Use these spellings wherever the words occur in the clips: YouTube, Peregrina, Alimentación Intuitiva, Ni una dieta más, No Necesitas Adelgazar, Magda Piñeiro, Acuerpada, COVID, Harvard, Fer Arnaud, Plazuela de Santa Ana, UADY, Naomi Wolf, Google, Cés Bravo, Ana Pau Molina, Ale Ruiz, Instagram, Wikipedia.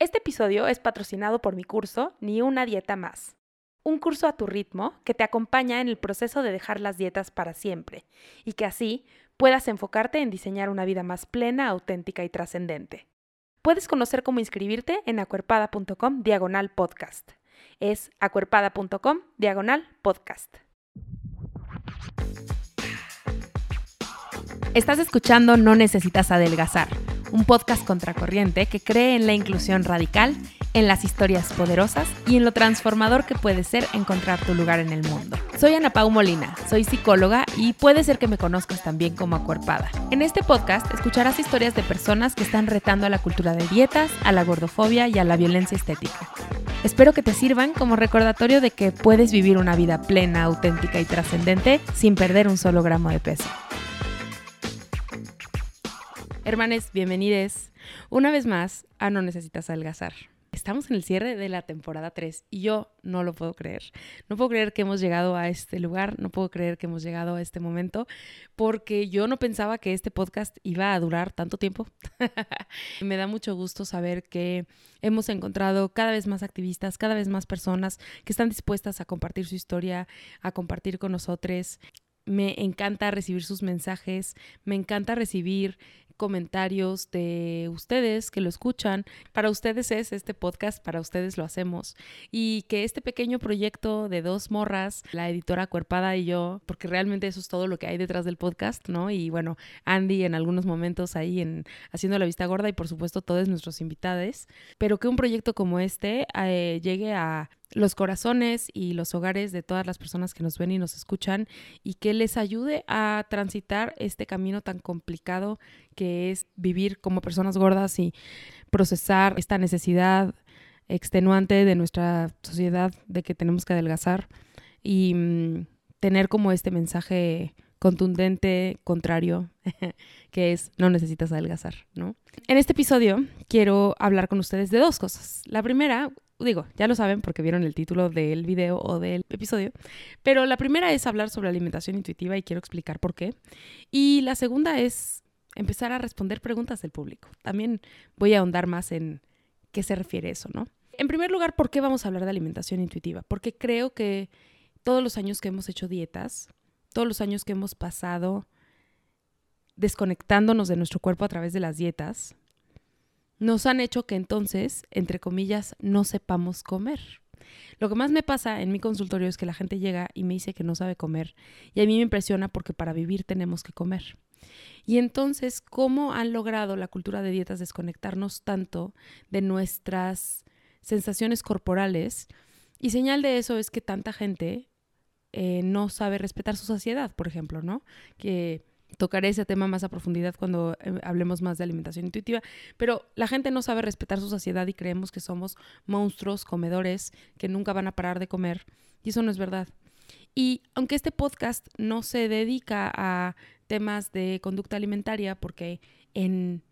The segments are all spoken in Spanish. Este episodio es patrocinado por mi curso Ni una dieta más. Un curso a tu ritmo que te acompaña en el proceso de dejar las dietas para siempre y que así puedas enfocarte en diseñar una vida más plena, auténtica y trascendente. Puedes conocer cómo inscribirte en acuerpada.com/podcast. Es acuerpada.com/podcast. Estás escuchando No Necesitas Adelgazar, un podcast contracorriente que cree en la inclusión radical, en las historias poderosas y en lo transformador que puede ser encontrar tu lugar en el mundo. Soy Ana Pau Molina, soy psicóloga y puede ser que me conozcas también como Acuerpada. En este podcast escucharás historias de personas que están retando a la cultura de dietas, a la gordofobia y a la violencia estética. Espero que te sirvan como recordatorio de que puedes vivir una vida plena, auténtica y trascendente sin perder un solo gramo de peso. Hermanes, bienvenides una vez más a No Necesitas Adelgazar. Estamos en el cierre de la temporada 3 y yo no lo puedo creer. No puedo creer que hemos llegado a este lugar, no puedo creer que hemos llegado a este momento, porque yo no pensaba que este podcast iba a durar tanto tiempo. Me da mucho gusto saber que hemos encontrado cada vez más activistas, cada vez más personas que están dispuestas a compartir su historia, a compartir con nosotros. Me encanta recibir sus mensajes, me encanta recibir comentarios de ustedes que lo escuchan. Para ustedes es este podcast, para ustedes lo hacemos. Y que este pequeño proyecto de dos morras, la editora Acuerpada y yo, porque realmente eso es todo lo que hay detrás del podcast, ¿no? Y bueno, Andy en algunos momentos ahí haciendo la vista gorda y por supuesto todos nuestros invitados. Pero que un proyecto como este llegue a los corazones y los hogares de todas las personas que nos ven y nos escuchan y que les ayude a transitar este camino tan complicado que es vivir como personas gordas y procesar esta necesidad extenuante de nuestra sociedad de que tenemos que adelgazar y tener como este mensaje contundente, contrario, que es no necesitas adelgazar, ¿no? En este episodio quiero hablar con ustedes de dos cosas. La primera, digo, ya lo saben porque vieron el título del video o del episodio, pero la primera es hablar sobre alimentación intuitiva y quiero explicar por qué. Y la segunda es empezar a responder preguntas del público. También voy a ahondar más en qué se refiere eso, ¿no? En primer lugar, ¿por qué vamos a hablar de alimentación intuitiva? Porque creo que todos los años que hemos hecho dietas, todos los años que hemos pasado desconectándonos de nuestro cuerpo a través de las dietas, nos han hecho que entonces, entre comillas, no sepamos comer. Lo que más me pasa en mi consultorio es que la gente llega y me dice que no sabe comer. Y a mí me impresiona porque para vivir tenemos que comer. Y entonces, ¿cómo han logrado la cultura de dietas desconectarnos tanto de nuestras sensaciones corporales? Y señal de eso es que tanta gente no sabe respetar su saciedad, por ejemplo, ¿no? Que tocaré ese tema más a profundidad cuando hablemos más de alimentación intuitiva, pero la gente no sabe respetar su saciedad y creemos que somos monstruos comedores que nunca van a parar de comer, y eso no es verdad. Y aunque este podcast no se dedica a temas de conducta alimentaria, porque en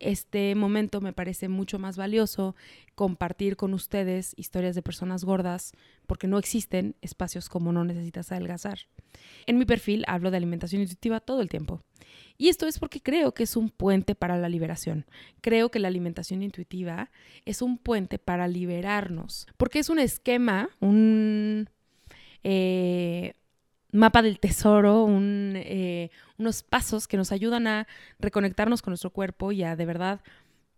este momento me parece mucho más valioso compartir con ustedes historias de personas gordas, porque no existen espacios como No Necesitas Adelgazar. En mi perfil hablo de alimentación intuitiva todo el tiempo. Y esto es porque creo que es un puente para la liberación. Creo que la alimentación intuitiva es un puente para liberarnos, porque es un esquema, un mapa del tesoro, unos pasos que nos ayudan a reconectarnos con nuestro cuerpo y a de verdad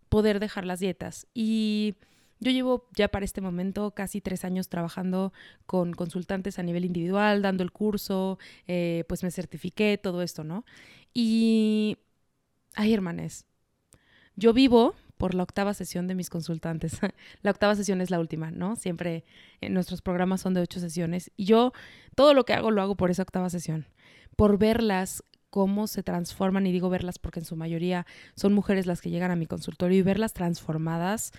poder dejar las dietas. Y yo llevo ya para este momento casi 3 años trabajando con consultantes a nivel individual, dando el curso, pues me certifiqué, todo esto, ¿no? Y, ay, hermanes, yo vivo por la 8ª sesión de mis consultantes. La 8ª sesión es la última, ¿no? Siempre nuestros programas son de 8 sesiones. Y yo todo lo que hago lo hago por esa 8ª sesión. Por verlas cómo se transforman. Y digo verlas porque en su mayoría son mujeres las que llegan a mi consultorio. Y verlas transformadas.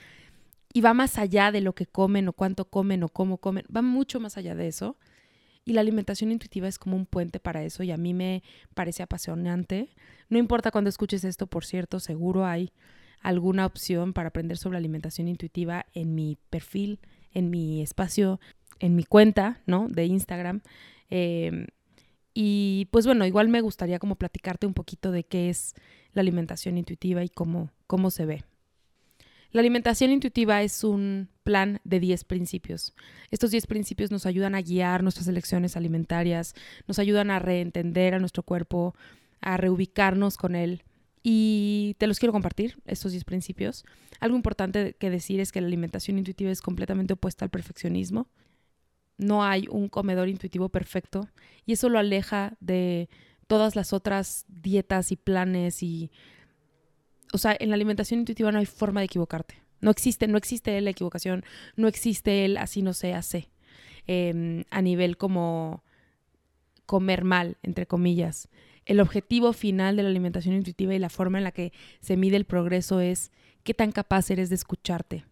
Y va más allá de lo que comen o cuánto comen o cómo comen. Va mucho más allá de eso. Y la alimentación intuitiva es como un puente para eso. Y a mí me parece apasionante. No importa cuando escuches esto, por cierto, seguro hay alguna opción para aprender sobre alimentación intuitiva en mi perfil, en mi espacio, en mi cuenta, ¿no? De Instagram. Y pues bueno, igual me gustaría como platicarte un poquito de qué es la alimentación intuitiva y cómo se ve. La alimentación intuitiva es un plan de 10 principios. Estos 10 principios nos ayudan a guiar nuestras elecciones alimentarias, nos ayudan a reentender a nuestro cuerpo, a reubicarnos con él. Y te los quiero compartir, estos 10 principios. Algo importante que decir es que la alimentación intuitiva es completamente opuesta al perfeccionismo. No hay un comedor intuitivo perfecto y eso lo aleja de todas las otras dietas y planes y... O sea, en la alimentación intuitiva no hay forma de equivocarte. No existe la equivocación, no existe el así no se hace. A nivel como comer mal, entre comillas. El objetivo final de la alimentación intuitiva y la forma en la que se mide el progreso es qué tan capaz eres de escucharte.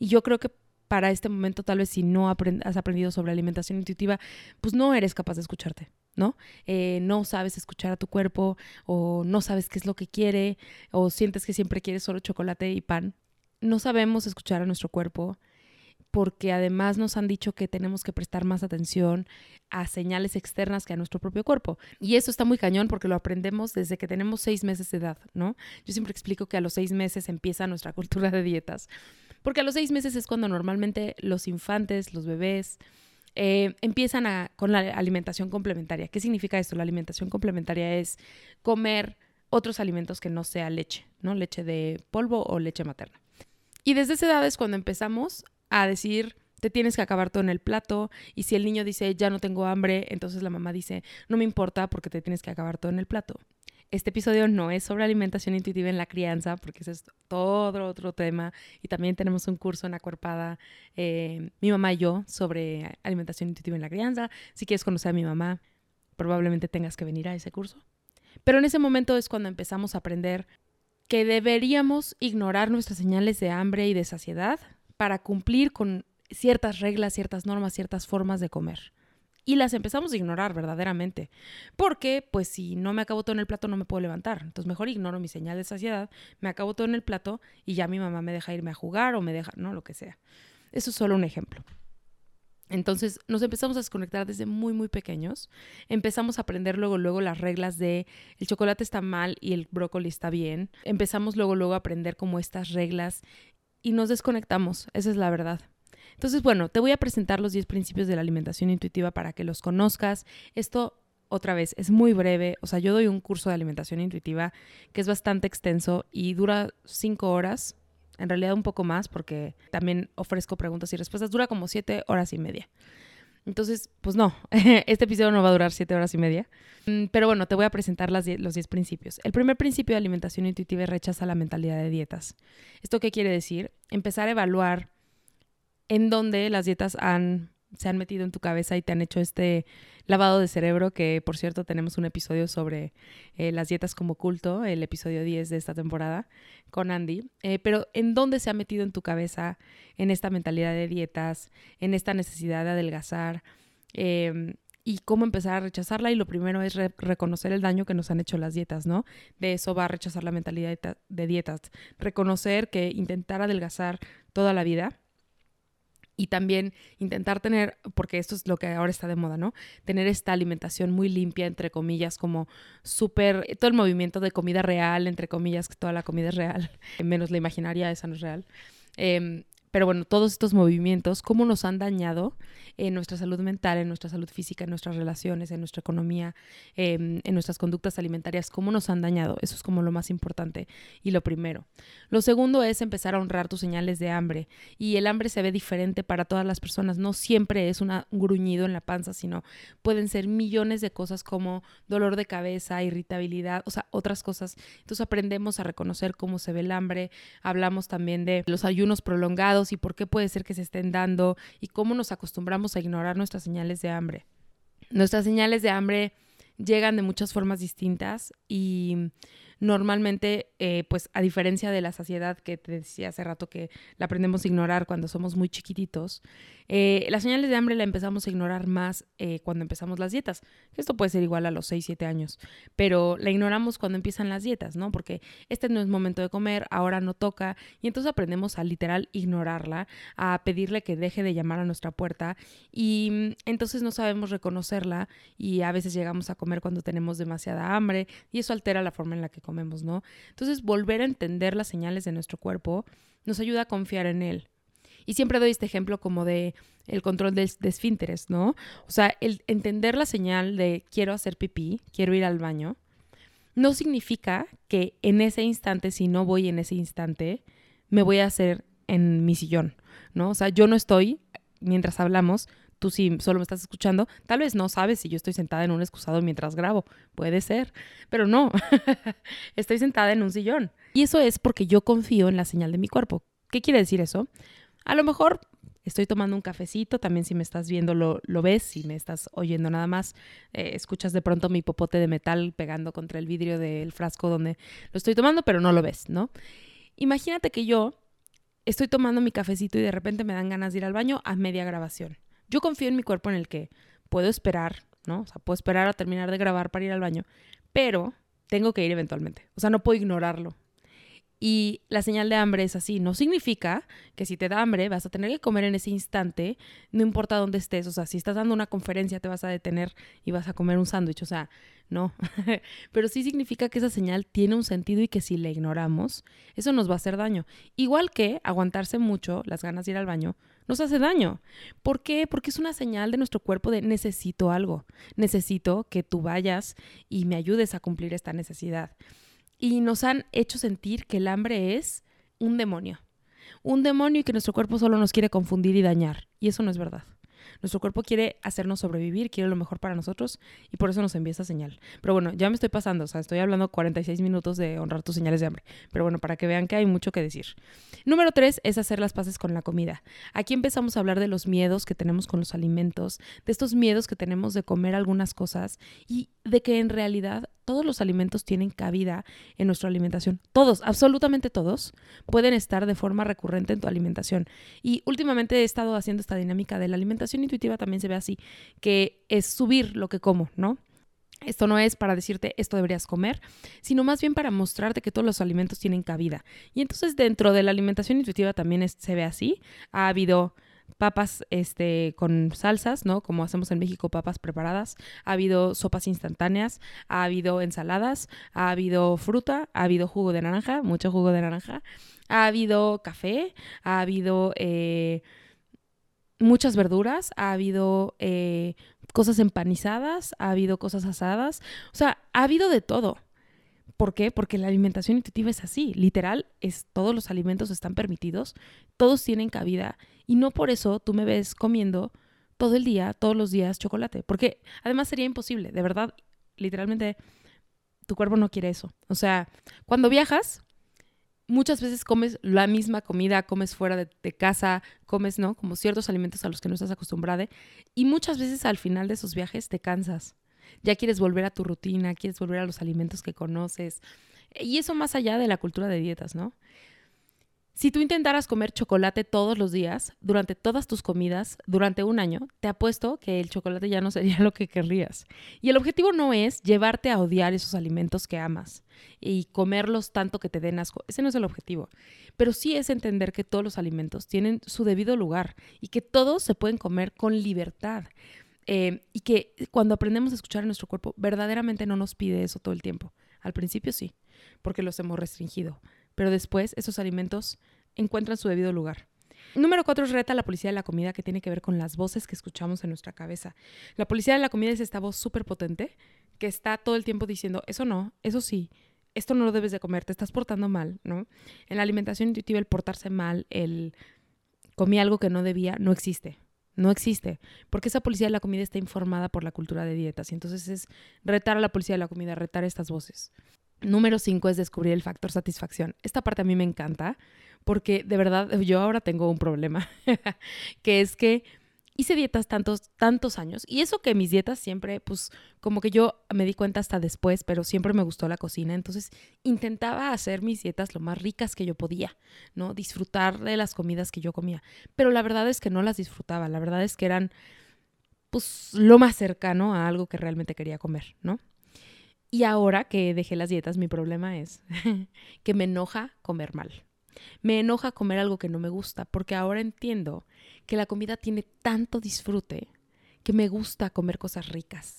Y yo creo que para este momento, tal vez si no has aprendido sobre alimentación intuitiva, pues no eres capaz de escucharte, ¿no? No sabes escuchar a tu cuerpo, o no sabes qué es lo que quiere, o sientes que siempre quieres solo chocolate y pan. No sabemos escuchar a nuestro cuerpo porque además nos han dicho que tenemos que prestar más atención a señales externas que a nuestro propio cuerpo. Y eso está muy cañón porque lo aprendemos desde que tenemos 6 meses de edad, ¿no? Yo siempre explico que a los 6 meses empieza nuestra cultura de dietas. Porque a los 6 meses es cuando normalmente los infantes, los bebés, empiezan con la alimentación complementaria. ¿Qué significa esto? La alimentación complementaria es comer otros alimentos que no sea leche, ¿no? Leche de polvo o leche materna. Y desde esa edad es cuando empezamos a decir, te tienes que acabar todo en el plato. Y si el niño dice, ya no tengo hambre, entonces la mamá dice, no me importa porque te tienes que acabar todo en el plato. Este episodio no es sobre alimentación intuitiva en la crianza, porque ese es todo otro tema. Y también tenemos un curso en Acuerpada, mi mamá y yo, sobre alimentación intuitiva en la crianza. Si quieres conocer a mi mamá, probablemente tengas que venir a ese curso. Pero en ese momento es cuando empezamos a aprender que deberíamos ignorar nuestras señales de hambre y de saciedad para cumplir con ciertas reglas, ciertas normas, ciertas formas de comer. Y las empezamos a ignorar verdaderamente. Porque, pues, si no me acabo todo en el plato, no me puedo levantar. Entonces, mejor ignoro mi señal de saciedad, me acabo todo en el plato y ya mi mamá me deja irme a jugar o me deja, no, lo que sea. Eso es solo un ejemplo. Entonces, nos empezamos a desconectar desde muy, muy pequeños. Empezamos a aprender luego las reglas de el chocolate está mal y el brócoli está bien. Empezamos luego a aprender como estas reglas y nos desconectamos. Esa es la verdad. Entonces, bueno, te voy a presentar los 10 principios de la alimentación intuitiva para que los conozcas. Esto, otra vez, es muy breve. O sea, yo doy un curso de alimentación intuitiva que es bastante extenso y dura 5 horas. En realidad un poco más porque también ofrezco preguntas y respuestas. Dura como 7 horas y media. Entonces, pues no, este episodio no va a durar 7 horas y media. Pero bueno, te voy a presentar los 10 principios. El primer principio de alimentación intuitiva es rechaza la mentalidad de dietas. ¿Esto qué quiere decir? Empezar a evaluar en donde las dietas se han metido en tu cabeza y te han hecho este lavado de cerebro, que por cierto tenemos un episodio sobre las dietas como culto, el episodio 10 de esta temporada con Andy, pero en dónde se ha metido en tu cabeza, en esta mentalidad de dietas, en esta necesidad de adelgazar y cómo empezar a rechazarla. Y lo primero es reconocer el daño que nos han hecho las dietas, ¿no? De eso va a rechazar la mentalidad de dietas, reconocer que intentar adelgazar toda la vida. Y también intentar tener, porque esto es lo que ahora está de moda, ¿no? Tener esta alimentación muy limpia, entre comillas, como súper... Todo el movimiento de comida real, entre comillas, que toda la comida es real, menos la imaginaria, esa no es real. Pero bueno, todos estos movimientos, cómo nos han dañado en nuestra salud mental, en nuestra salud física, en nuestras relaciones, en nuestra economía, en nuestras conductas alimentarias, cómo nos han dañado. Eso es como lo más importante y lo primero. Lo segundo es empezar a honrar tus señales de hambre. Y el hambre se ve diferente para todas las personas. No siempre es un gruñido en la panza, sino pueden ser millones de cosas como dolor de cabeza, irritabilidad, o sea, otras cosas. Entonces aprendemos a reconocer cómo se ve el hambre. Hablamos también de los ayunos prolongados y por qué puede ser que se estén dando y cómo nos acostumbramos a ignorar nuestras señales de hambre. Nuestras señales de hambre llegan de muchas formas distintas y normalmente, pues a diferencia de la saciedad que te decía hace rato que la aprendemos a ignorar cuando somos muy chiquititos, las señales de hambre la empezamos a ignorar más cuando empezamos las dietas. Esto puede ser igual a los 6, 7 años, pero la ignoramos cuando empiezan las dietas, ¿no? Porque este no es momento de comer, ahora no toca, y entonces aprendemos a literal ignorarla, a pedirle que deje de llamar a nuestra puerta, y entonces no sabemos reconocerla y a veces llegamos a comer cuando tenemos demasiada hambre y eso altera la forma en la que comemos, ¿no? Entonces, volver a entender las señales de nuestro cuerpo nos ayuda a confiar en él. Y siempre doy este ejemplo como de el control de esfínteres, ¿no? O sea, el entender la señal de quiero hacer pipí, quiero ir al baño, no significa que en ese instante, si no voy en ese instante, me voy a hacer en mi sillón, ¿no? O sea, yo no estoy, mientras hablamos, tú si solo me estás escuchando, tal vez no sabes si yo estoy sentada en un excusado mientras grabo, puede ser, pero no, estoy sentada en un sillón. Y eso es porque yo confío en la señal de mi cuerpo. ¿Qué quiere decir eso? A lo mejor estoy tomando un cafecito, también si me estás viendo lo ves, si me estás oyendo nada más, escuchas de pronto mi popote de metal pegando contra el vidrio del frasco donde lo estoy tomando, pero no lo ves, ¿no? Imagínate que yo estoy tomando mi cafecito y de repente me dan ganas de ir al baño a media grabación. Yo confío en mi cuerpo en el que puedo esperar, ¿no? O sea, puedo esperar a terminar de grabar para ir al baño, pero tengo que ir eventualmente. O sea, no puedo ignorarlo. Y la señal de hambre es así. No significa que si te da hambre vas a tener que comer en ese instante, no importa dónde estés. O sea, si estás dando una conferencia te vas a detener y vas a comer un sándwich. O sea, no. Pero sí significa que esa señal tiene un sentido y que si la ignoramos, eso nos va a hacer daño. Igual que aguantarse mucho las ganas de ir al baño nos hace daño. ¿Por qué? Porque es una señal de nuestro cuerpo de necesito algo. Necesito que tú vayas y me ayudes a cumplir esta necesidad. Y nos han hecho sentir que el hambre es un demonio y que nuestro cuerpo solo nos quiere confundir y dañar. Y eso no es verdad. Nuestro cuerpo quiere hacernos sobrevivir, quiere lo mejor para nosotros y por eso nos envía esa señal. Pero bueno, ya me estoy pasando, o sea, estoy hablando 46 minutos de honrar tus señales de hambre. Pero bueno, para que vean que hay mucho que decir. Número 3 es hacer las paces con la comida. Aquí empezamos a hablar de los miedos que tenemos con los alimentos, de estos miedos que tenemos de comer algunas cosas y de que en realidad todos los alimentos tienen cabida en nuestra alimentación. Todos, absolutamente todos, pueden estar de forma recurrente en tu alimentación. Y últimamente he estado haciendo esta dinámica de la alimentación intuitiva, también se ve así, que es subir lo que como, ¿no? Esto no es para decirte esto deberías comer, sino más bien para mostrarte que todos los alimentos tienen cabida. Y entonces dentro de la alimentación intuitiva también se ve así. Ha habido papas con salsas, ¿no? Como hacemos en México, papas preparadas. Ha habido sopas instantáneas, ha habido ensaladas, ha habido fruta, ha habido jugo de naranja, mucho jugo de naranja. Ha habido café, ha habido muchas verduras, ha habido cosas empanizadas, ha habido cosas asadas. O sea, ha habido de todo. ¿Por qué? Porque la alimentación intuitiva es así. Literal, todos los alimentos están permitidos, todos tienen cabida. Y no por eso tú me ves comiendo todo el día, todos los días chocolate. Porque además sería imposible. De verdad, literalmente, tu cuerpo no quiere eso. O sea, cuando viajas, muchas veces comes la misma comida, comes fuera de casa, comes, ¿no? Como ciertos alimentos a los que no estás acostumbrada. Y muchas veces al final de esos viajes te cansas. Ya quieres volver a tu rutina, quieres volver a los alimentos que conoces. Y eso más allá de la cultura de dietas, ¿no? Si tú intentaras comer chocolate todos los días, durante todas tus comidas, durante un año, te apuesto que el chocolate ya no sería lo que querrías. Y el objetivo no es llevarte a odiar esos alimentos que amas y comerlos tanto que te den asco. Ese no es el objetivo. Pero sí es entender que todos los alimentos tienen su debido lugar y que todos se pueden comer con libertad. Y que cuando aprendemos a escuchar a nuestro cuerpo, verdaderamente no nos pide eso todo el tiempo. Al principio sí, porque los hemos restringido. Pero después esos alimentos encuentran su debido lugar. Número 4 es reta la policía de la comida, que tiene que ver con las voces que escuchamos en nuestra cabeza. La policía de la comida es esta voz súper potente que está todo el tiempo diciendo, eso no, eso sí, esto no lo debes de comer, te estás portando mal, ¿no? En la alimentación intuitiva el portarse mal, el comí algo que no debía, no existe. No existe, porque esa policía de la comida está informada por la cultura de dietas. Y entonces es retar a la policía de la comida, retar estas voces. Número 5 es descubrir el factor satisfacción. Esta parte a mí me encanta porque de verdad yo ahora tengo un problema que es que hice dietas tantos años y eso que mis dietas siempre, pues como que yo me di cuenta hasta después, pero siempre me gustó la cocina, entonces intentaba hacer mis dietas lo más ricas que yo podía, ¿no? Disfrutar de las comidas que yo comía, pero la verdad es que no las disfrutaba, la verdad es que eran pues lo más cercano a algo que realmente quería comer, ¿no? Y ahora que dejé las dietas, mi problema es que me enoja comer mal. Me enoja comer algo que no me gusta, porque ahora entiendo que la comida tiene tanto disfrute que me gusta comer cosas ricas.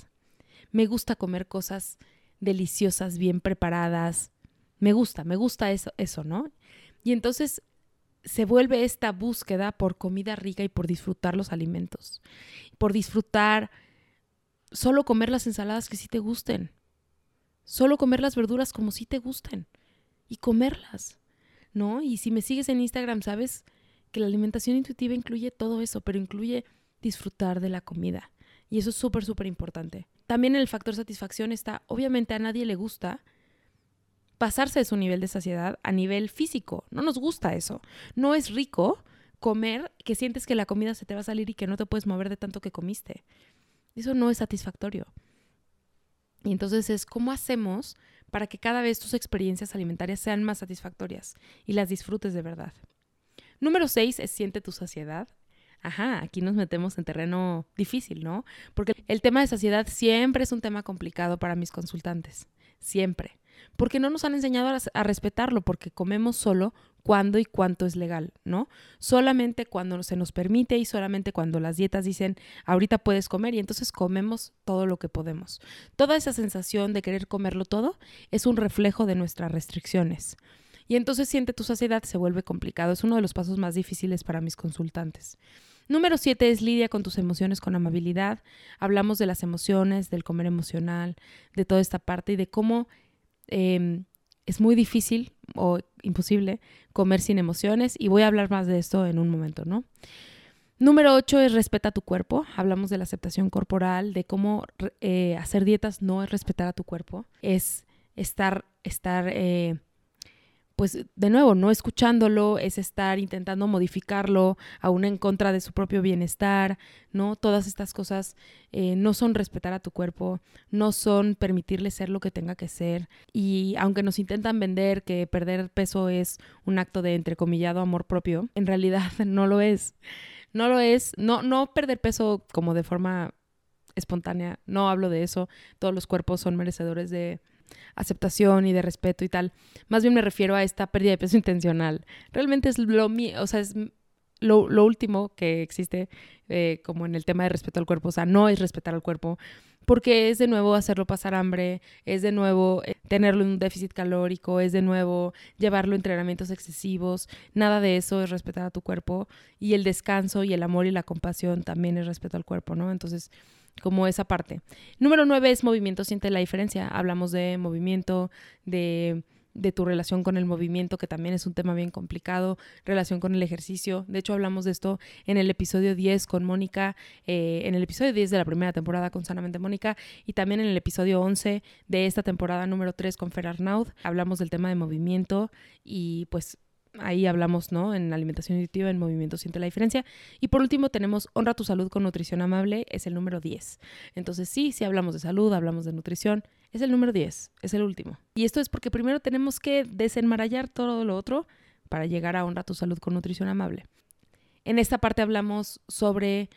Me gusta comer cosas deliciosas, bien preparadas, Me gusta eso, ¿no? Y entonces se vuelve esta búsqueda por comida rica y por disfrutar los alimentos, por disfrutar solo comer las ensaladas que sí te gusten, solo comer las verduras como sí te gusten y comerlas, ¿no? Y si me sigues en Instagram, sabes que la alimentación intuitiva incluye todo eso, pero incluye disfrutar de la comida. Y eso es súper, súper importante. También el factor satisfacción está, obviamente a nadie le gusta pasarse de su nivel de saciedad a nivel físico. No nos gusta eso. No es rico comer que sientes que la comida se te va a salir y que no te puedes mover de tanto que comiste. Eso no es satisfactorio. Y entonces es cómo hacemos para que cada vez tus experiencias alimentarias sean más satisfactorias y las disfrutes de verdad. Número 6 es siente tu saciedad. Ajá, aquí nos metemos en terreno difícil, ¿no? Porque el tema de saciedad siempre es un tema complicado para mis consultantes. Siempre. Porque no nos han enseñado a respetarlo, porque comemos solo cuando y cuánto es legal, ¿no? Solamente cuando se nos permite y solamente cuando las dietas dicen, ahorita puedes comer, y entonces comemos todo lo que podemos. Toda esa sensación de querer comerlo todo es un reflejo de nuestras restricciones. Y entonces siente tu saciedad, se vuelve complicado. Es uno de los pasos más difíciles para mis consultantes. Número 7 es lidia con tus emociones con amabilidad. Hablamos de las emociones, del comer emocional, de toda esta parte y de cómo es muy difícil o imposible comer sin emociones. Y voy a hablar más de esto en un momento, ¿no? Número 8 es respeta a tu cuerpo. Hablamos de la aceptación corporal, de cómo hacer dietas no es respetar a tu cuerpo. Es estar pues de nuevo, no escuchándolo, es estar intentando modificarlo, aún en contra de su propio bienestar, ¿no? Todas estas cosas no son respetar a tu cuerpo, no son permitirle ser lo que tenga que ser. Y aunque nos intentan vender que perder peso es un acto de entrecomillado amor propio, en realidad no lo es. No lo es. No perder peso como de forma espontánea, no hablo de eso. Todos los cuerpos son merecedores de aceptación y de respeto y tal. Más bien me refiero a esta pérdida de peso intencional. Realmente es lo último que existe como en el tema de respeto al cuerpo. O sea, no es respetar al cuerpo porque es de nuevo hacerlo pasar hambre, es de nuevo tenerlo en un déficit calórico, es de nuevo llevarlo a entrenamientos excesivos. Nada de eso es respetar a tu cuerpo, y el descanso y el amor y la compasión también es respeto al cuerpo, ¿no? Entonces, como esa parte. Número 9 es movimiento, siente la diferencia. Hablamos de movimiento, de tu relación con el movimiento, que también es un tema bien complicado, relación con el ejercicio. De hecho, hablamos de esto en el episodio 10 con Mónica, en el episodio 10 de la primera temporada con Sanamente Mónica, y también en el episodio 11 de esta temporada número 3 con Fer Arnaud. Hablamos del tema de movimiento y pues ahí hablamos, ¿no? En alimentación intuitiva, en movimiento siente la diferencia. Y por último tenemos honra tu salud con nutrición amable, es el número 10. Entonces sí hablamos de salud, hablamos de nutrición, es el número 10, es el último. Y esto es porque primero tenemos que desenmarañar todo lo otro para llegar a honra tu salud con nutrición amable. En esta parte hablamos sobre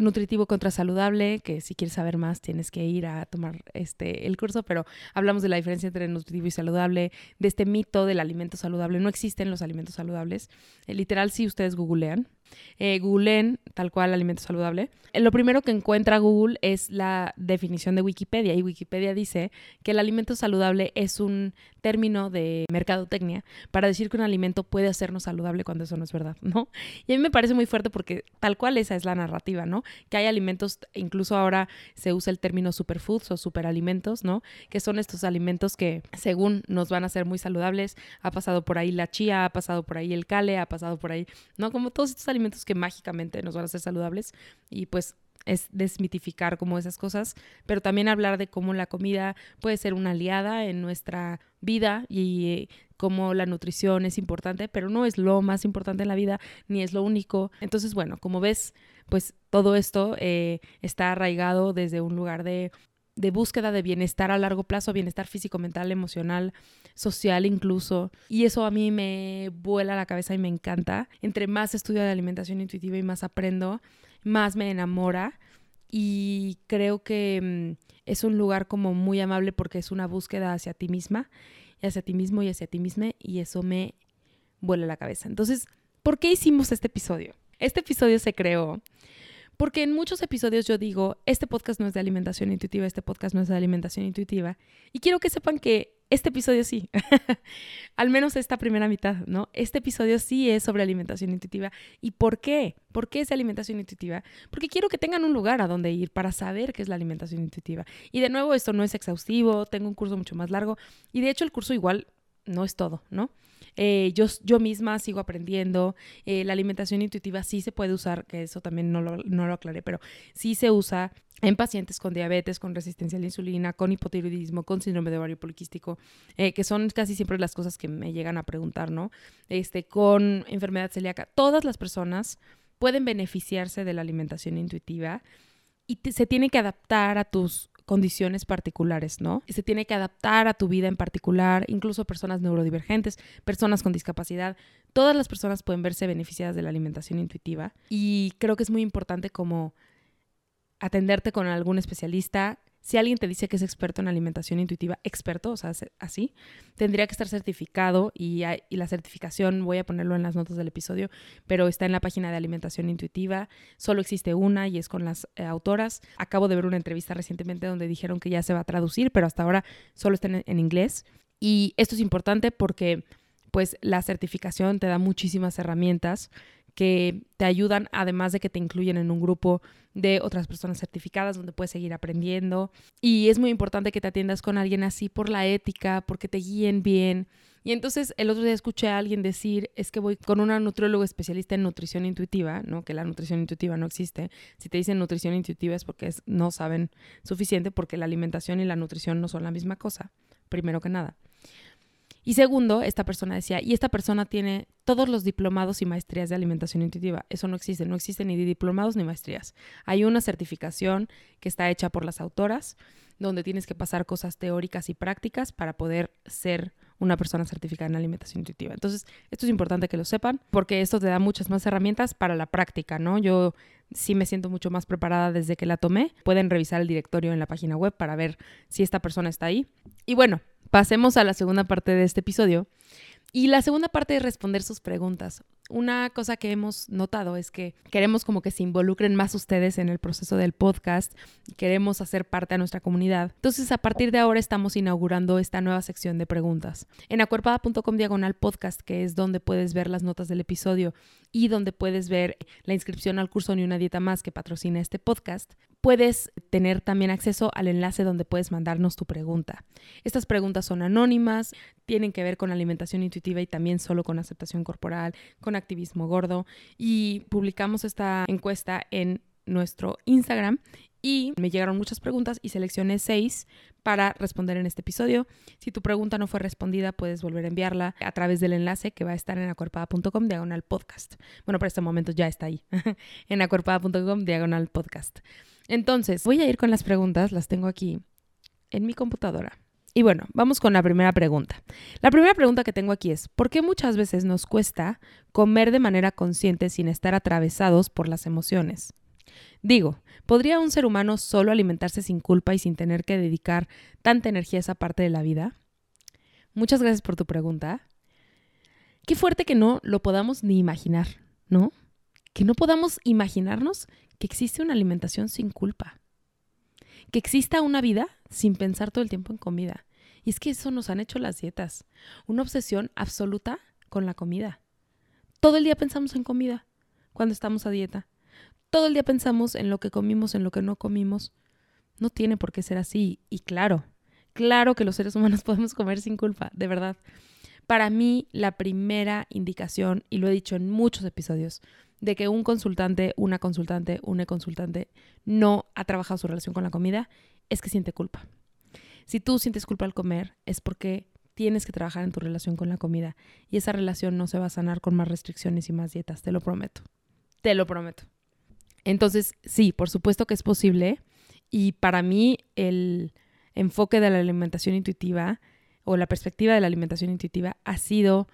nutritivo contra saludable, que si quieres saber más tienes que ir a tomar el curso, pero hablamos de la diferencia entre nutritivo y saludable, de este mito del alimento saludable. No existen los alimentos saludables. Literal, si ustedes googleen tal cual alimento saludable, lo primero que encuentra Google es la definición de Wikipedia, y Wikipedia dice que el alimento saludable es un término de mercadotecnia para decir que un alimento puede hacernos saludable, cuando eso no es verdad, ¿no? Y a mí me parece muy fuerte porque tal cual esa es la narrativa, ¿no? Que hay alimentos, incluso ahora se usa el término superfoods o superalimentos, ¿no? Que son estos alimentos que según nos van a hacer muy saludables. Ha pasado por ahí la chía, ha pasado por ahí el kale, ha pasado por ahí, ¿no? Como todos estos alimentos que mágicamente nos van a hacer saludables, y pues es desmitificar como esas cosas, pero también hablar de cómo la comida puede ser una aliada en nuestra vida y cómo la nutrición es importante, pero no es lo más importante en la vida, ni es lo único. Entonces, bueno, como ves, pues todo esto está arraigado desde un lugar de búsqueda de bienestar a largo plazo, bienestar físico, mental, emocional, social incluso. Y eso a mí me vuela la cabeza y me encanta. Entre más estudio de alimentación intuitiva y más aprendo, más me enamora. Y creo que es un lugar como muy amable porque es una búsqueda hacia ti misma, y hacia ti mismo y hacia ti misma. Y eso me vuela la cabeza. Entonces, ¿por qué hicimos este episodio? Este episodio se creó Porque en muchos episodios yo digo, este podcast no es de alimentación intuitiva, este podcast no es de alimentación intuitiva. Y quiero que sepan que este episodio sí, al menos esta primera mitad, ¿no? Este episodio sí es sobre alimentación intuitiva. ¿Y por qué? ¿Por qué es de alimentación intuitiva? Porque quiero que tengan un lugar a donde ir para saber qué es la alimentación intuitiva. Y de nuevo, esto no es exhaustivo, tengo un curso mucho más largo. Y de hecho, el curso igual no es todo, ¿no? Yo misma sigo aprendiendo. La alimentación intuitiva sí se puede usar, que eso también no lo aclaré, pero sí se usa en pacientes con diabetes, con resistencia a la insulina, con hipotiroidismo, con síndrome de ovario poliquístico, que son casi siempre las cosas que me llegan a preguntar, ¿no? Con enfermedad celíaca. Todas las personas pueden beneficiarse de la alimentación intuitiva y se tiene que adaptar a tus condiciones particulares, ¿no? Se tiene que adaptar a tu vida en particular, incluso personas neurodivergentes, personas con discapacidad. Todas las personas pueden verse beneficiadas de la alimentación intuitiva y creo que es muy importante como atenderte con algún especialista. Si alguien te dice que es experto en alimentación intuitiva, experto, o sea, así, tendría que estar certificado y la certificación, voy a ponerlo en las notas del episodio, pero está en la página de Alimentación Intuitiva. Solo existe una y es con las autoras. Acabo de ver una entrevista recientemente donde dijeron que ya se va a traducir, pero hasta ahora solo está en inglés. Y esto es importante porque pues, la certificación te da muchísimas herramientas que te ayudan, además de que te incluyen en un grupo de otras personas certificadas donde puedes seguir aprendiendo. Y es muy importante que te atiendas con alguien así por la ética, porque te guíen bien. Y entonces el otro día escuché a alguien decir, es que voy con una nutrióloga especialista en nutrición intuitiva, ¿no? Que la nutrición intuitiva no existe. Si te dicen nutrición intuitiva es porque no saben suficiente, porque la alimentación y la nutrición no son la misma cosa, primero que nada. Y segundo, esta persona decía, y esta persona tiene todos los diplomados y maestrías de alimentación intuitiva. Eso no existe ni diplomados ni maestrías. Hay una certificación que está hecha por las autoras, donde tienes que pasar cosas teóricas y prácticas para poder ser una persona certificada en alimentación intuitiva. Entonces, esto es importante que lo sepan, porque esto te da muchas más herramientas para la práctica, ¿no? Yo sí me siento mucho más preparada desde que la tomé. Pueden revisar el directorio en la página web para ver si esta persona está ahí. Y bueno, pasemos a la segunda parte de este episodio y la segunda parte es responder sus preguntas. Una cosa que hemos notado es que queremos como que se involucren más ustedes en el proceso del podcast, queremos hacer parte de nuestra comunidad. Entonces, a partir de ahora estamos inaugurando esta nueva sección de preguntas. En acuerpada.com/podcast, que es donde puedes ver las notas del episodio y donde puedes ver la inscripción al curso Ni una dieta más que patrocina este podcast, puedes tener también acceso al enlace donde puedes mandarnos tu pregunta. Estas preguntas son anónimas, tienen que ver con alimentación intuitiva y también solo con aceptación corporal, con activismo gordo, y publicamos esta encuesta en nuestro Instagram y me llegaron muchas preguntas y seleccioné 6 para responder en este episodio. Si tu pregunta no fue respondida, puedes volver a enviarla a través del enlace que va a estar en acuerpada.com/podcast. Bueno, para este momento ya está ahí, en acuerpada.com/podcast. Entonces, voy a ir con las preguntas, las tengo aquí en mi computadora. Y bueno, vamos con la primera pregunta. La primera pregunta que tengo aquí es, ¿por qué muchas veces nos cuesta comer de manera consciente sin estar atravesados por las emociones? Digo, ¿podría un ser humano solo alimentarse sin culpa y sin tener que dedicar tanta energía a esa parte de la vida? Muchas gracias por tu pregunta. Qué fuerte que no lo podamos ni imaginar, ¿no? Que no podamos imaginarnos que existe una alimentación sin culpa. Que exista una vida sin pensar todo el tiempo en comida. Y es que eso nos han hecho las dietas. Una obsesión absoluta con la comida. Todo el día pensamos en comida cuando estamos a dieta. Todo el día pensamos en lo que comimos, en lo que no comimos. No tiene por qué ser así. Y claro que los seres humanos podemos comer sin culpa, de verdad. Para mí, la primera indicación, y lo he dicho en muchos episodios, de que un consultante, una consultante, un consultante no ha trabajado su relación con la comida, es que siente culpa. Si tú sientes culpa al comer, es porque tienes que trabajar en tu relación con la comida y esa relación no se va a sanar con más restricciones y más dietas, te lo prometo. Te lo prometo. Entonces, sí, por supuesto que es posible y para mí el enfoque de la alimentación intuitiva o la perspectiva de la alimentación intuitiva ha sido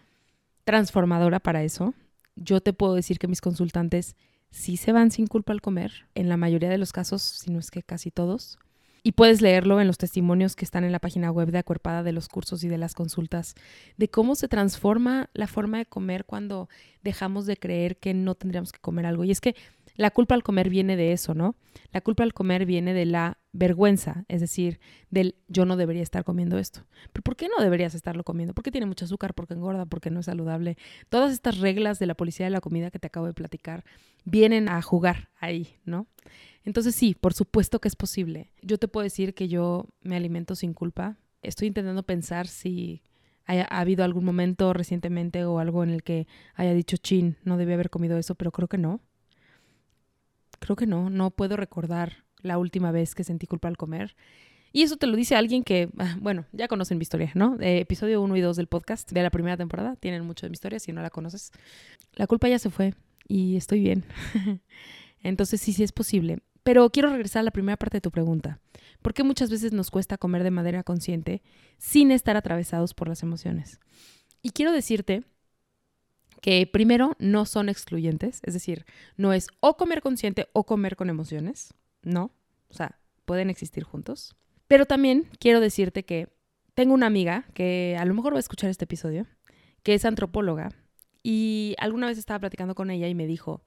transformadora para eso. Yo te puedo decir que mis consultantes sí se van sin culpa al comer, en la mayoría de los casos, si no es que casi todos. Y puedes leerlo en los testimonios que están en la página web de Acuerpada de los cursos y de las consultas, de cómo se transforma la forma de comer cuando dejamos de creer que no tendríamos que comer algo. Y es que La culpa al comer viene de eso, ¿no? La culpa al comer viene de la vergüenza, es decir, del yo no debería estar comiendo esto. ¿Pero por qué no deberías estarlo comiendo? ¿Por qué tiene mucho azúcar? ¿Por qué engorda? ¿Por qué no es saludable? Todas estas reglas de la policía de la comida que te acabo de platicar vienen a jugar ahí, ¿no? Entonces sí, por supuesto que es posible. Yo te puedo decir que yo me alimento sin culpa. Estoy intentando pensar si ha habido algún momento recientemente o algo en el que haya dicho, chin, no debí haber comido eso, pero creo que no. Creo que no, no puedo recordar la última vez que sentí culpa al comer. Y eso te lo dice alguien que, bueno, ya conocen mi historia, ¿no? Episodio 1 y 2 del podcast de la primera temporada. Tienen mucho de mi historia, si no la conoces. La culpa ya se fue y estoy bien. Entonces sí, sí es posible. Pero quiero regresar a la primera parte de tu pregunta. ¿Por qué muchas veces nos cuesta comer de manera consciente sin estar atravesados por las emociones? Y quiero decirte que primero no son excluyentes, es decir, no es o comer consciente o comer con emociones, no, o sea, pueden existir juntos. Pero también quiero decirte que tengo una amiga que a lo mejor va a escuchar este episodio, que es antropóloga, y alguna vez estaba platicando con ella y me dijo,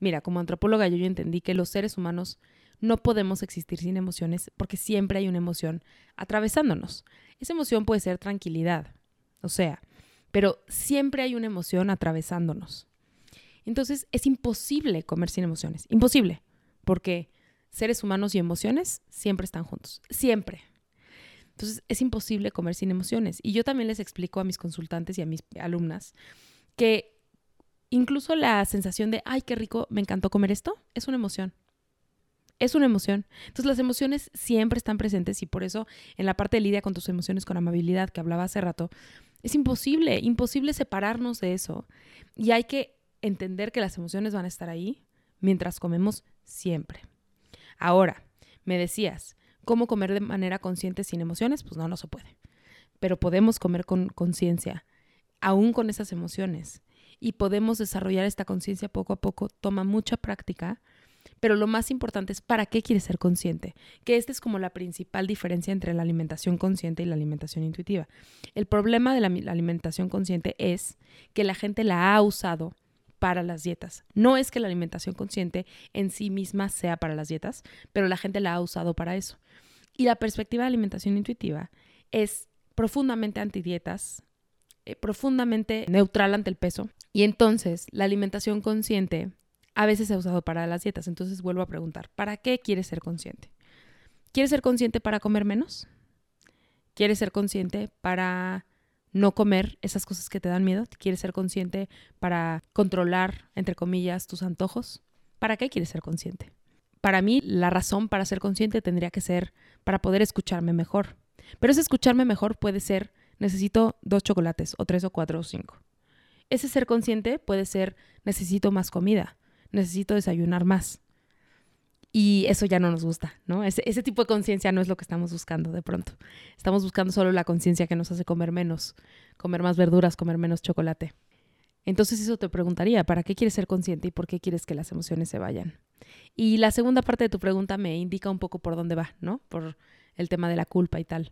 mira, como antropóloga yo entendí que los seres humanos no podemos existir sin emociones porque siempre hay una emoción atravesándonos. Esa emoción puede ser tranquilidad, o sea, pero siempre hay una emoción atravesándonos. Entonces es imposible comer sin emociones. Imposible, porque seres humanos y emociones siempre están juntos. Siempre. Entonces es imposible comer sin emociones. Y yo también les explico a mis consultantes y a mis alumnas que incluso la sensación de, ay, qué rico, me encantó comer esto, es una emoción. Es una emoción. Entonces las emociones siempre están presentes y por eso en la parte de lidia con tus emociones con amabilidad que hablaba hace rato, es imposible, imposible separarnos de eso. Y hay que entender que las emociones van a estar ahí mientras comemos siempre. Ahora, me decías, ¿cómo comer de manera consciente sin emociones? Pues no, no se puede. Pero podemos comer con conciencia, aún con esas emociones. Y podemos desarrollar esta conciencia poco a poco. Toma mucha práctica. Pero lo más importante es para qué quieres ser consciente. Que esta es como la principal diferencia entre la alimentación consciente y la alimentación intuitiva. El problema de la alimentación consciente es que la gente la ha usado para las dietas. No es que la alimentación consciente en sí misma sea para las dietas, pero la gente la ha usado para eso. Y la perspectiva de alimentación intuitiva es profundamente antidietas, profundamente neutral ante el peso. Y entonces la alimentación consciente a veces se ha usado para las dietas. Entonces vuelvo a preguntar, ¿para qué quieres ser consciente? ¿Quieres ser consciente para comer menos? ¿Quieres ser consciente para no comer esas cosas que te dan miedo? ¿Quieres ser consciente para controlar, entre comillas, tus antojos? ¿Para qué quieres ser consciente? Para mí, la razón para ser consciente tendría que ser para poder escucharme mejor. Pero ese escucharme mejor puede ser, necesito 2 chocolates, o 3 o 4 o 5. Ese ser consciente puede ser, necesito más comida. Necesito desayunar más. Y eso ya no nos gusta, ¿no? Ese tipo de conciencia no es lo que estamos buscando de pronto. Estamos buscando solo la conciencia que nos hace comer menos, comer más verduras, comer menos chocolate. Entonces eso te preguntaría, ¿para qué quieres ser consciente y por qué quieres que las emociones se vayan? Y la segunda parte de tu pregunta me indica un poco por dónde va, ¿no? Por el tema de la culpa y tal.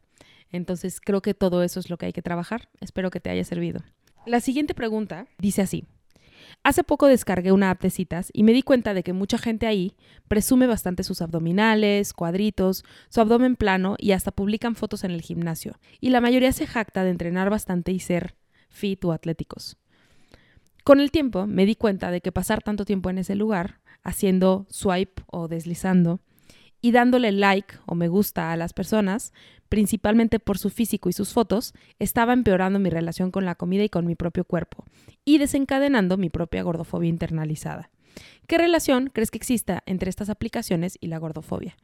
Entonces creo que todo eso es lo que hay que trabajar. Espero que te haya servido. La siguiente pregunta dice así. Hace poco descargué una app de citas y me di cuenta de que mucha gente ahí presume bastante sus abdominales, cuadritos, su abdomen plano y hasta publican fotos en el gimnasio. Y la mayoría se jacta de entrenar bastante y ser fit o atléticos. Con el tiempo me di cuenta de que pasar tanto tiempo en ese lugar, haciendo swipe o deslizando, y dándole like o me gusta a las personas, principalmente por su físico y sus fotos, estaba empeorando mi relación con la comida y con mi propio cuerpo y desencadenando mi propia gordofobia internalizada. ¿Qué relación crees que exista entre estas aplicaciones y la gordofobia?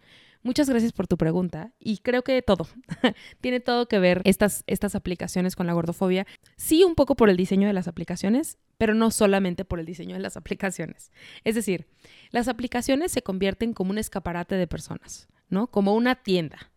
Muchas gracias por tu pregunta y creo que todo. Tiene todo que ver estas aplicaciones con la gordofobia. Sí, un poco por el diseño de las aplicaciones, pero no solamente por el diseño de las aplicaciones. Es decir, las aplicaciones se convierten como un escaparate de personas, ¿no? Como una tienda.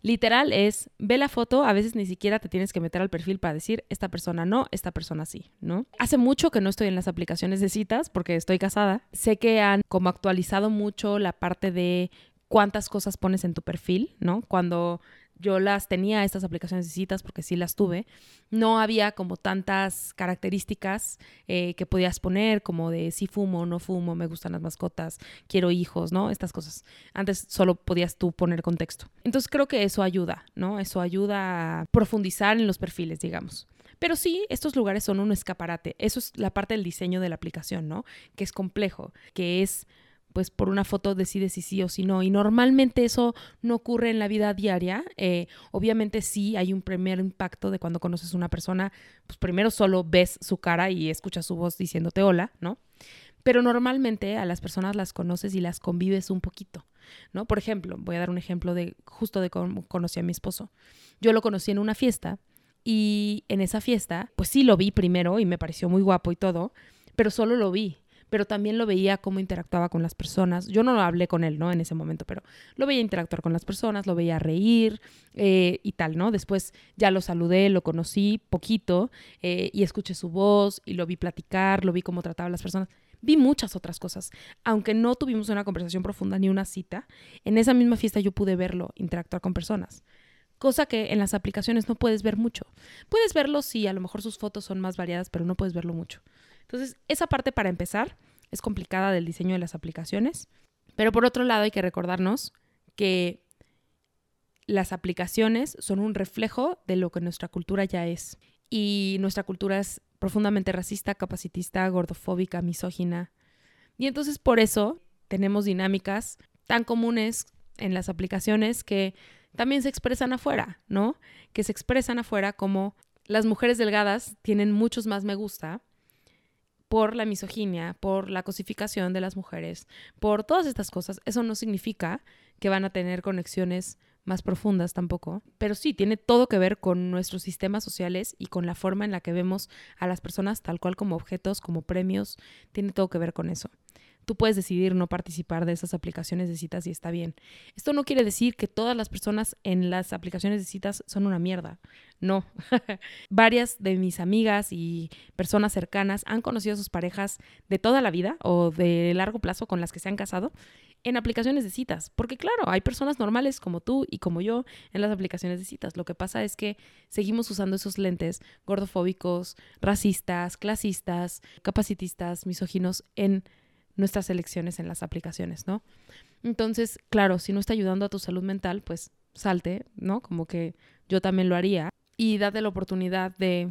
Literal es, ve la foto, a veces ni siquiera te tienes que meter al perfil para decir, esta persona no, esta persona sí, ¿no? Hace mucho que no estoy en las aplicaciones de citas porque estoy casada. Sé que han como actualizado mucho la parte de cuántas cosas pones en tu perfil, ¿no? Cuando yo las tenía, estas aplicaciones de citas, porque sí las tuve, no había como tantas características que podías poner, como de si fumo, no fumo, me gustan las mascotas, quiero hijos, ¿no? Estas cosas. Antes solo podías tú poner contexto. Entonces creo que eso ayuda, ¿no? Eso ayuda a profundizar en los perfiles, digamos. Pero sí, estos lugares son un escaparate. Eso es la parte del diseño de la aplicación, ¿no? Que es complejo, que es... pues por una foto decides si sí o si no. Y normalmente eso no ocurre en la vida diaria. Obviamente sí hay un primer impacto de cuando conoces a una persona, pues primero solo ves su cara y escuchas su voz diciéndote hola, ¿no? Pero normalmente a las personas las conoces y las convives un poquito, ¿no? Por ejemplo, voy a dar un ejemplo de justo de cómo conocí a mi esposo. Yo lo conocí en una fiesta y en esa fiesta, pues sí lo vi primero y me pareció muy guapo y todo, pero solo lo vi. Pero también lo veía cómo interactuaba con las personas. Yo no hablé con él, ¿no? En ese momento, pero lo veía interactuar con las personas, lo veía reír y tal, ¿no? Después ya lo saludé, lo conocí poquito y escuché su voz y lo vi platicar, lo vi cómo trataba a las personas. Vi muchas otras cosas. Aunque no tuvimos una conversación profunda ni una cita, en esa misma fiesta yo pude verlo interactuar con personas. Cosa que en las aplicaciones no puedes ver mucho. Puedes verlo, sí, a lo mejor sus fotos son más variadas, pero no puedes verlo mucho. Entonces, esa parte para empezar es complicada del diseño de las aplicaciones. Pero por otro lado, hay que recordarnos que las aplicaciones son un reflejo de lo que nuestra cultura ya es. Y nuestra cultura es profundamente racista, capacitista, gordofóbica, misógina. Y entonces, por eso, tenemos dinámicas tan comunes en las aplicaciones que también se expresan afuera, ¿no? Que se expresan afuera como las mujeres delgadas tienen muchos más me gusta por la misoginia, por la cosificación de las mujeres, por todas estas cosas. Eso no significa que van a tener conexiones más profundas tampoco, pero sí tiene todo que ver con nuestros sistemas sociales y con la forma en la que vemos a las personas tal cual como objetos, como premios, tiene todo que ver con eso. Tú puedes decidir no participar de esas aplicaciones de citas y está bien. Esto no quiere decir que todas las personas en las aplicaciones de citas son una mierda. No. Varias de mis amigas y personas cercanas han conocido a sus parejas de toda la vida o de largo plazo con las que se han casado en aplicaciones de citas. Porque claro, hay personas normales como tú y como yo en las aplicaciones de citas. Lo que pasa es que seguimos usando esos lentes gordofóbicos, racistas, clasistas, capacitistas, misóginos en nuestras elecciones en las aplicaciones, ¿no? Entonces, claro, si no está ayudando a tu salud mental, pues salte, ¿no? Como que yo también lo haría y date la oportunidad de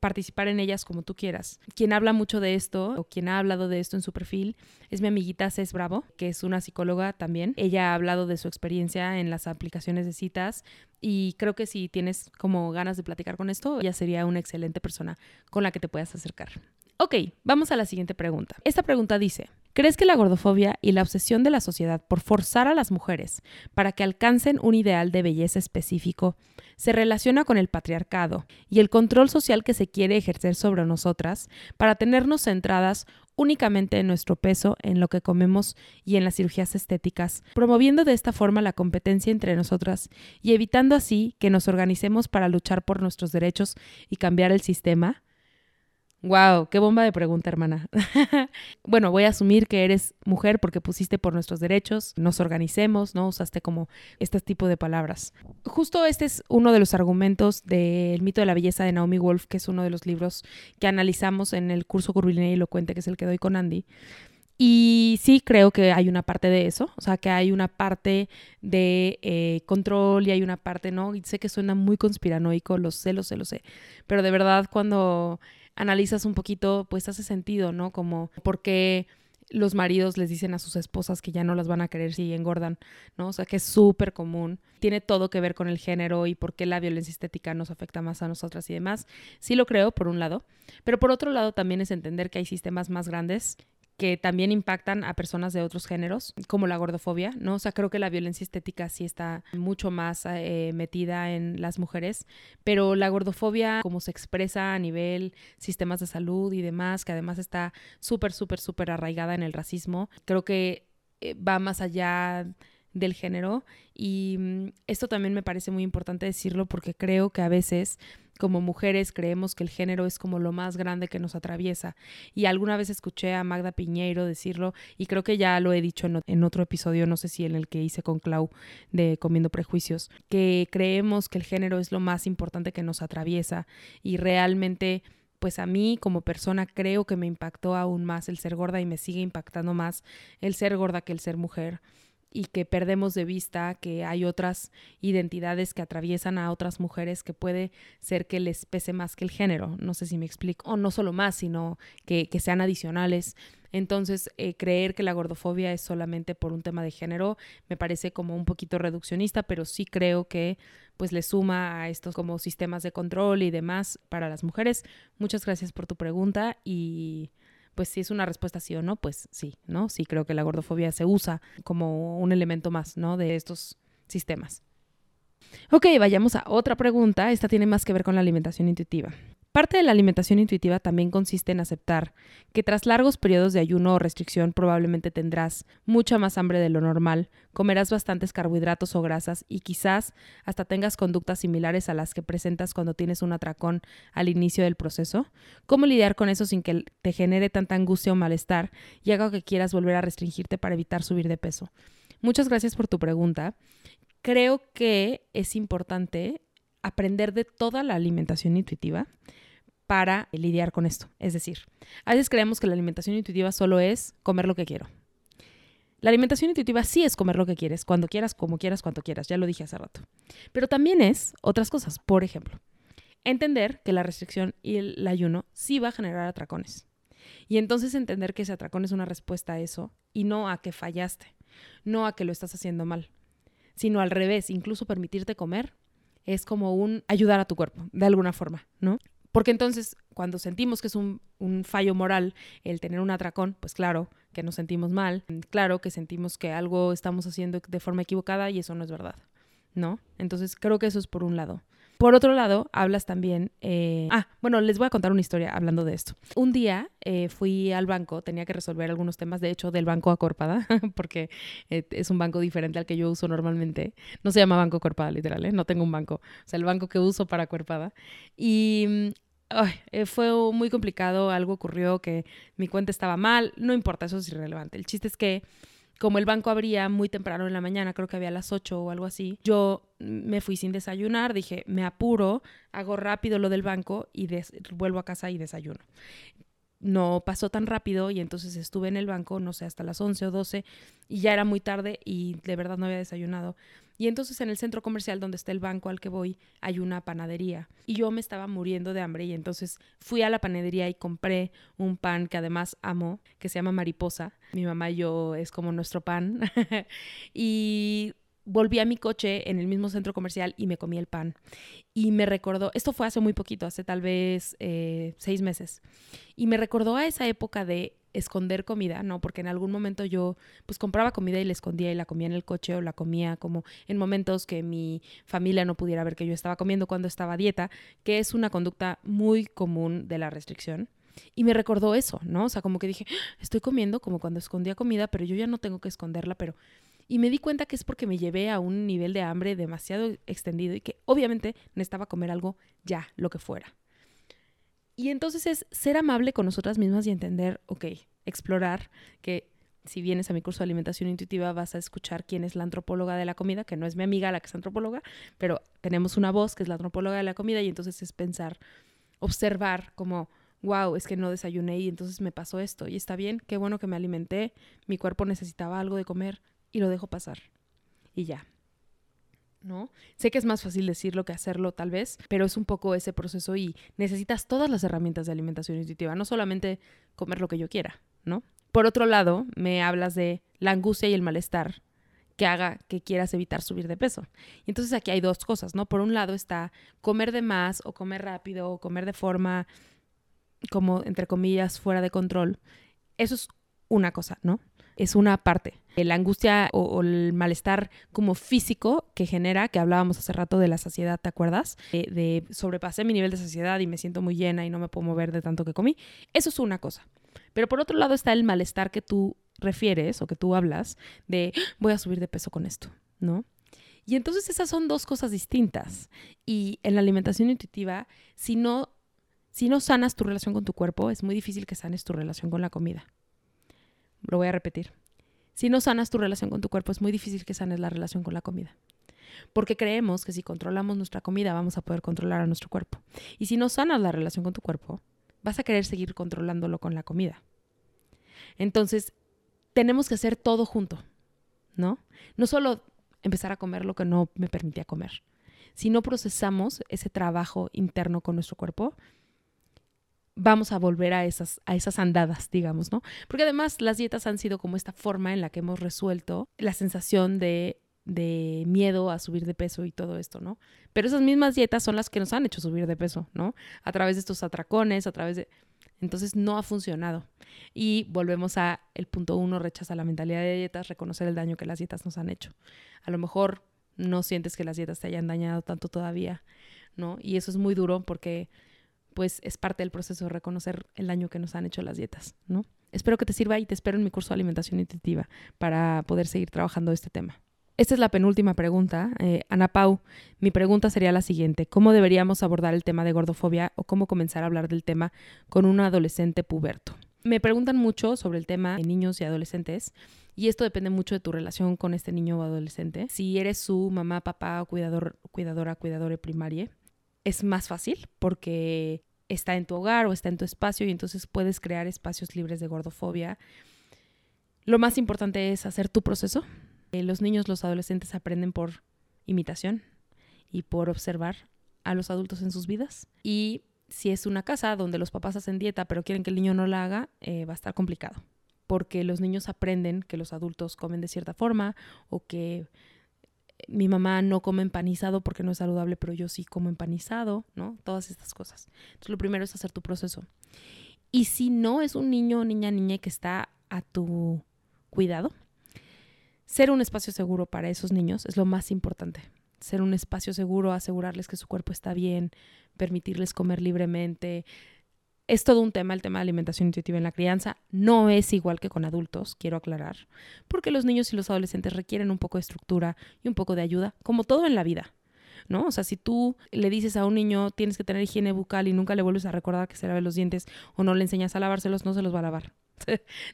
participar en ellas como tú quieras. Quien habla mucho de esto o quien ha hablado de esto en su perfil es mi amiguita Cés Bravo, que es una psicóloga también. Ella ha hablado de su experiencia en las aplicaciones de citas y creo que si tienes como ganas de platicar con esto, ella sería una excelente persona con la que te puedas acercar. Ok, vamos a la siguiente pregunta. Esta pregunta dice, ¿crees que la gordofobia y la obsesión de la sociedad por forzar a las mujeres para que alcancen un ideal de belleza específico se relaciona con el patriarcado y el control social que se quiere ejercer sobre nosotras para tenernos centradas únicamente en nuestro peso, en lo que comemos y en las cirugías estéticas, promoviendo de esta forma la competencia entre nosotras y evitando así que nos organicemos para luchar por nuestros derechos y cambiar el sistema? Wow, qué bomba de pregunta, hermana. Bueno, voy a asumir que eres mujer porque pusiste por nuestros derechos, nos organicemos, ¿no? Usaste como este tipo de palabras. Justo este es uno de los argumentos del mito de la belleza de Naomi Wolf, que es uno de los libros que analizamos en el curso Curvilínea y Elocuente, que es el que doy con Andy. Y sí creo que hay una parte de eso, o sea, que hay una parte de control y hay una parte, ¿no? Y sé que suena muy conspiranoico, lo sé, pero de verdad cuando analizas un poquito, pues hace sentido, ¿no? Como por qué los maridos les dicen a sus esposas que ya no las van a querer si engordan, ¿no? O sea, que es súper común. Tiene todo que ver con el género y por qué la violencia estética nos afecta más a nosotras y demás. Sí lo creo, por un lado. Pero por otro lado también es entender que hay sistemas más grandes que también impactan a personas de otros géneros, como la gordofobia, ¿no? O sea, creo que la violencia estética sí está mucho más metida en las mujeres, pero la gordofobia, como se expresa a nivel sistemas de salud y demás, que además está súper arraigada en el racismo, creo que va más allá del género. Y esto también me parece muy importante decirlo, porque creo que a veces como mujeres creemos que el género es como lo más grande que nos atraviesa. Y alguna vez escuché a Magda Piñeiro decirlo, y creo que ya lo he dicho en otro episodio, no sé si en el que hice con Clau de Comiendo Prejuicios, que creemos que el género es lo más importante que nos atraviesa, y realmente pues a mí como persona creo que me impactó aún más el ser gorda, y me sigue impactando más el ser gorda que el ser mujer, y que perdemos de vista que hay otras identidades que atraviesan a otras mujeres que puede ser que les pese más que el género, no sé si me explico, o no solo más, sino que sean adicionales. Entonces, creer que la gordofobia es solamente por un tema de género me parece como un poquito reduccionista, pero sí creo que pues le suma a estos como sistemas de control y demás para las mujeres. Muchas gracias por tu pregunta, y pues si es una respuesta sí o no, pues sí, ¿no? Sí creo que la gordofobia se usa como un elemento más, ¿no?, de estos sistemas. Ok, vayamos a otra pregunta. Esta tiene más que ver con la alimentación intuitiva. Parte de la alimentación intuitiva también consiste en aceptar que tras largos periodos de ayuno o restricción probablemente tendrás mucha más hambre de lo normal, comerás bastantes carbohidratos o grasas, y quizás hasta tengas conductas similares a las que presentas cuando tienes un atracón al inicio del proceso. ¿Cómo lidiar con eso sin que te genere tanta angustia o malestar y haga que quieras volver a restringirte para evitar subir de peso? Muchas gracias por tu pregunta. Creo que es importante aprender de toda la alimentación intuitiva para lidiar con esto. Es decir, a veces creemos que la alimentación intuitiva solo es comer lo que quiero. La alimentación intuitiva sí es comer lo que quieres, cuando quieras, como quieras, cuanto quieras. Ya lo dije hace rato. Pero también es otras cosas. Por ejemplo, entender que la restricción y el ayuno sí va a generar atracones. Y entonces entender que ese atracón es una respuesta a eso, y no a que fallaste, no a que lo estás haciendo mal, sino al revés. Incluso permitirte comer es como un ayudar a tu cuerpo, de alguna forma, ¿no? Porque entonces, cuando sentimos que es un fallo moral el tener un atracón, pues claro que nos sentimos mal, claro que sentimos que algo estamos haciendo de forma equivocada, y eso no es verdad, ¿no? Entonces, creo que eso es por un lado. Por otro lado, hablas también... bueno, les voy a contar una historia hablando de esto. Un día fui al banco, tenía que resolver algunos temas, de hecho, del banco Acuerpada, porque es un banco diferente al que yo uso normalmente. No se llama banco Acuerpada, literal, ¿eh? No tengo un banco. O sea, el banco que uso para Acuerpada. Y... fue muy complicado, algo ocurrió que mi cuenta estaba mal, no importa, eso es irrelevante. El chiste es que como el banco abría muy temprano en la mañana, creo que había a las 8 o algo así, yo me fui sin desayunar, dije, me apuro, hago rápido lo del banco y vuelvo a casa y desayuno. No pasó tan rápido, y entonces estuve en el banco, no sé, hasta las 11 o 12, y ya era muy tarde y de verdad no había desayunado. Y entonces en el centro comercial donde está el banco al que voy hay una panadería, y yo me estaba muriendo de hambre, y entonces fui a la panadería y compré un pan que además amo, que se llama Mariposa. Mi mamá y yo, es como nuestro pan. Y volví a mi coche en el mismo centro comercial y me comí el pan. Y me recordó, esto fue hace muy poquito, hace tal vez 6 meses, y me recordó a esa época de esconder comida, ¿no? Porque en algún momento yo pues compraba comida y la escondía y la comía en el coche, o la comía como en momentos que mi familia no pudiera ver que yo estaba comiendo cuando estaba a dieta, que es una conducta muy común de la restricción. Y me recordó eso, ¿no? O sea, como que dije, estoy comiendo como cuando escondía comida, pero yo ya no tengo que esconderla, pero... Y me di cuenta que es porque me llevé a un nivel de hambre demasiado extendido y que obviamente necesitaba comer algo ya, lo que fuera. Y entonces es ser amable con nosotras mismas y entender, ok, explorar que si vienes a mi curso de alimentación intuitiva vas a escuchar quién es la antropóloga de la comida, que no es mi amiga la que es antropóloga, pero tenemos una voz que es la antropóloga de la comida, y entonces es pensar, observar como... wow, es que no desayuné y entonces me pasó esto, y está bien, qué bueno que me alimenté, mi cuerpo necesitaba algo de comer y lo dejo pasar y ya, ¿no? Sé que es más fácil decirlo que hacerlo tal vez, pero es un poco ese proceso, y necesitas todas las herramientas de alimentación intuitiva, no solamente comer lo que yo quiera, ¿no? Por otro lado, me hablas de la angustia y el malestar que haga que quieras evitar subir de peso. Y entonces aquí hay dos cosas, ¿no? Por un lado está comer de más o comer rápido o comer de forma... como, entre comillas, fuera de control. Eso es una cosa, ¿no? Es una parte. La angustia o el malestar como físico que genera, que hablábamos hace rato de la saciedad, ¿te acuerdas? De sobrepasé mi nivel de saciedad y me siento muy llena y no me puedo mover de tanto que comí. Eso es una cosa. Pero por otro lado está el malestar que tú refieres o que tú hablas de voy a subir de peso con esto, ¿no? Y entonces esas son dos cosas distintas. Y en la alimentación intuitiva, si no sanas tu relación con tu cuerpo, es muy difícil que sanes tu relación con la comida. Lo voy a repetir. Si no sanas tu relación con tu cuerpo, es muy difícil que sanes la relación con la comida. Porque creemos que si controlamos nuestra comida, vamos a poder controlar a nuestro cuerpo. Y si no sanas la relación con tu cuerpo, vas a querer seguir controlándolo con la comida. Entonces, tenemos que hacer todo junto, ¿no? No solo empezar a comer lo que no me permitía comer. Si no procesamos ese trabajo interno con nuestro cuerpo, vamos a volver a esas andadas, digamos, ¿no? Porque además las dietas han sido como esta forma en la que hemos resuelto la sensación de miedo a subir de peso y todo esto, ¿no? Pero esas mismas dietas son las que nos han hecho subir de peso, ¿no? A través de estos atracones, a través de... Entonces no ha funcionado. Y volvemos a el punto 1, rechaza la mentalidad de dietas, reconocer el daño que las dietas nos han hecho. A lo mejor no sientes que las dietas te hayan dañado tanto todavía, ¿no? Y eso es muy duro porque pues es parte del proceso de reconocer el daño que nos han hecho las dietas, ¿no? Espero que te sirva y te espero en mi curso de alimentación intuitiva para poder seguir trabajando este tema. Esta es la penúltima pregunta. Ana Pau, mi pregunta sería la siguiente. ¿Cómo deberíamos abordar el tema de gordofobia o cómo comenzar a hablar del tema con un adolescente puberto? Me preguntan mucho sobre el tema de niños y adolescentes y esto depende mucho de tu relación con este niño o adolescente. Si eres su mamá, papá o cuidadora primaria, es más fácil porque está en tu hogar o está en tu espacio y entonces puedes crear espacios libres de gordofobia. Lo más importante es hacer tu proceso. Los niños, los adolescentes aprenden por imitación y por observar a los adultos en sus vidas. Y si es una casa donde los papás hacen dieta pero quieren que el niño no la haga, va a estar complicado. Porque los niños aprenden que los adultos comen de cierta forma o que mi mamá no come empanizado porque no es saludable, pero yo sí como empanizado, ¿no? Todas estas cosas. Entonces lo primero es hacer tu proceso. Y si no es un niño, niña, niña que está a tu cuidado, ser un espacio seguro para esos niños es lo más importante. Ser un espacio seguro, asegurarles que su cuerpo está bien, permitirles comer libremente. Es todo un tema, el tema de alimentación intuitiva en la crianza. No es igual que con adultos, quiero aclarar, porque los niños y los adolescentes requieren un poco de estructura y un poco de ayuda, como todo en la vida, ¿no? O sea, si tú le dices a un niño tienes que tener higiene bucal y nunca le vuelves a recordar que se lave los dientes o no le enseñas a lavárselos, no se los va a lavar.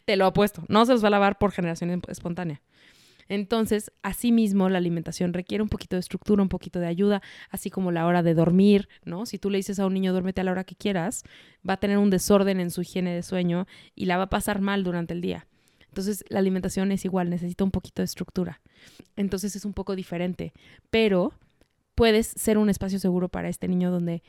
Te lo apuesto, no se los va a lavar por generación espontánea. Entonces, asimismo, la alimentación requiere un poquito de estructura, un poquito de ayuda, así como la hora de dormir, ¿no? Si tú le dices a un niño, duérmete a la hora que quieras, va a tener un desorden en su higiene de sueño y la va a pasar mal durante el día. Entonces, la alimentación es igual, necesita un poquito de estructura. Entonces, es un poco diferente, pero puedes ser un espacio seguro para este niño donde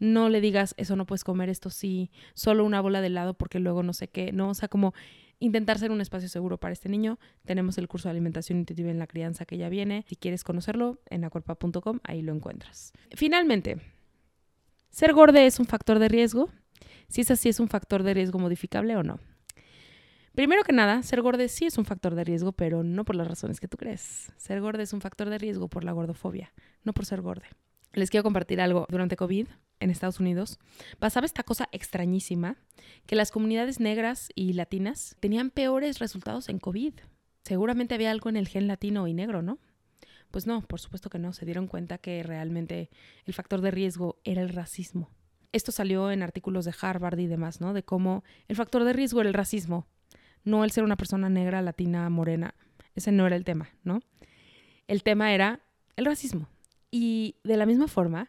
no le digas, eso no puedes comer, esto sí, solo una bola de helado porque luego no sé qué, ¿no? O sea, como... intentar ser un espacio seguro para este niño. Tenemos el curso de alimentación intuitiva en la crianza que ya viene. Si quieres conocerlo, en acuerpada.com, ahí lo encuentras. Finalmente, ¿ser gordo es un factor de riesgo? Si es así, ¿es un factor de riesgo modificable o no? Primero que nada, ser gordo sí es un factor de riesgo, pero no por las razones que tú crees. Ser gordo es un factor de riesgo por la gordofobia, no por ser gordo. Les quiero compartir algo. Durante COVID, en Estados Unidos, pasaba esta cosa extrañísima, que las comunidades negras y latinas tenían peores resultados en COVID. Seguramente había algo en el gen latino y negro, ¿no? Pues no, por supuesto que no. Se dieron cuenta que realmente el factor de riesgo era el racismo. Esto salió en artículos de Harvard y demás, ¿no? De cómo el factor de riesgo era el racismo, no el ser una persona negra, latina, morena. Ese no era el tema, ¿no? El tema era el racismo. Y de la misma forma,